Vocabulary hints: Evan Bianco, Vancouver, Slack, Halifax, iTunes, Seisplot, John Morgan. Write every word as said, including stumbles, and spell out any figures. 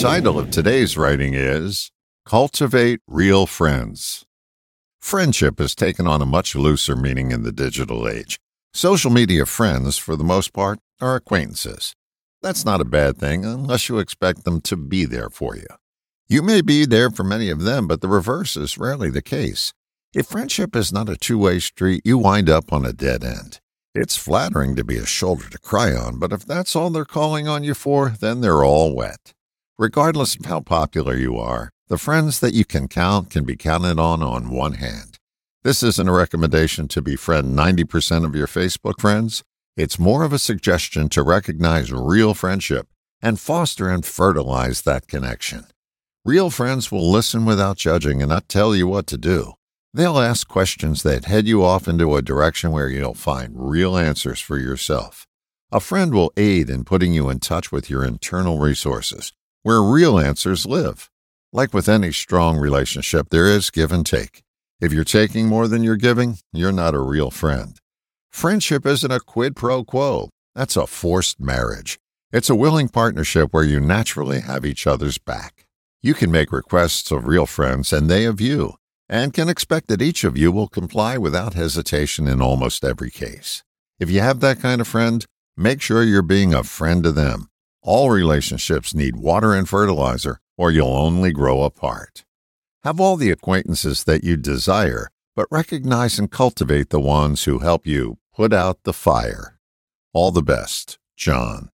title of today's writing is Cultivate Real Friends. Friendship has taken on a much looser meaning in the digital age. Social media friends, for the most part, are acquaintances. That's not a bad thing unless you expect them to be there for you. You may be there for many of them, but the reverse is rarely the case. If friendship is not a two-way street, you wind up on a dead end. It's flattering to be a shoulder to cry on, but if that's all they're calling on you for, then they're all wet. Regardless of how popular you are, the friends that you can count can be counted on on one hand. This isn't a recommendation to befriend ninety percent of your Facebook friends. It's more of a suggestion to recognize real friendship and foster and fertilize that connection. Real friends will listen without judging and not tell you what to do. They'll ask questions that head you off into a direction where you'll find real answers for yourself. A friend will aid in putting you in touch with your internal resources, where real answers live. Like with any strong relationship, there is give and take. If you're taking more than you're giving, you're not a real friend. Friendship isn't a quid pro quo. That's a forced marriage. It's a willing partnership where you naturally have each other's back. You can make requests of real friends and they of you, and can expect that each of you will comply without hesitation in almost every case. If you have that kind of friend, make sure you're being a friend to them. All relationships need water and fertilizer, or you'll only grow apart. Have all the acquaintances that you desire, but recognize and cultivate the ones who help you put out the fire. All the best, John.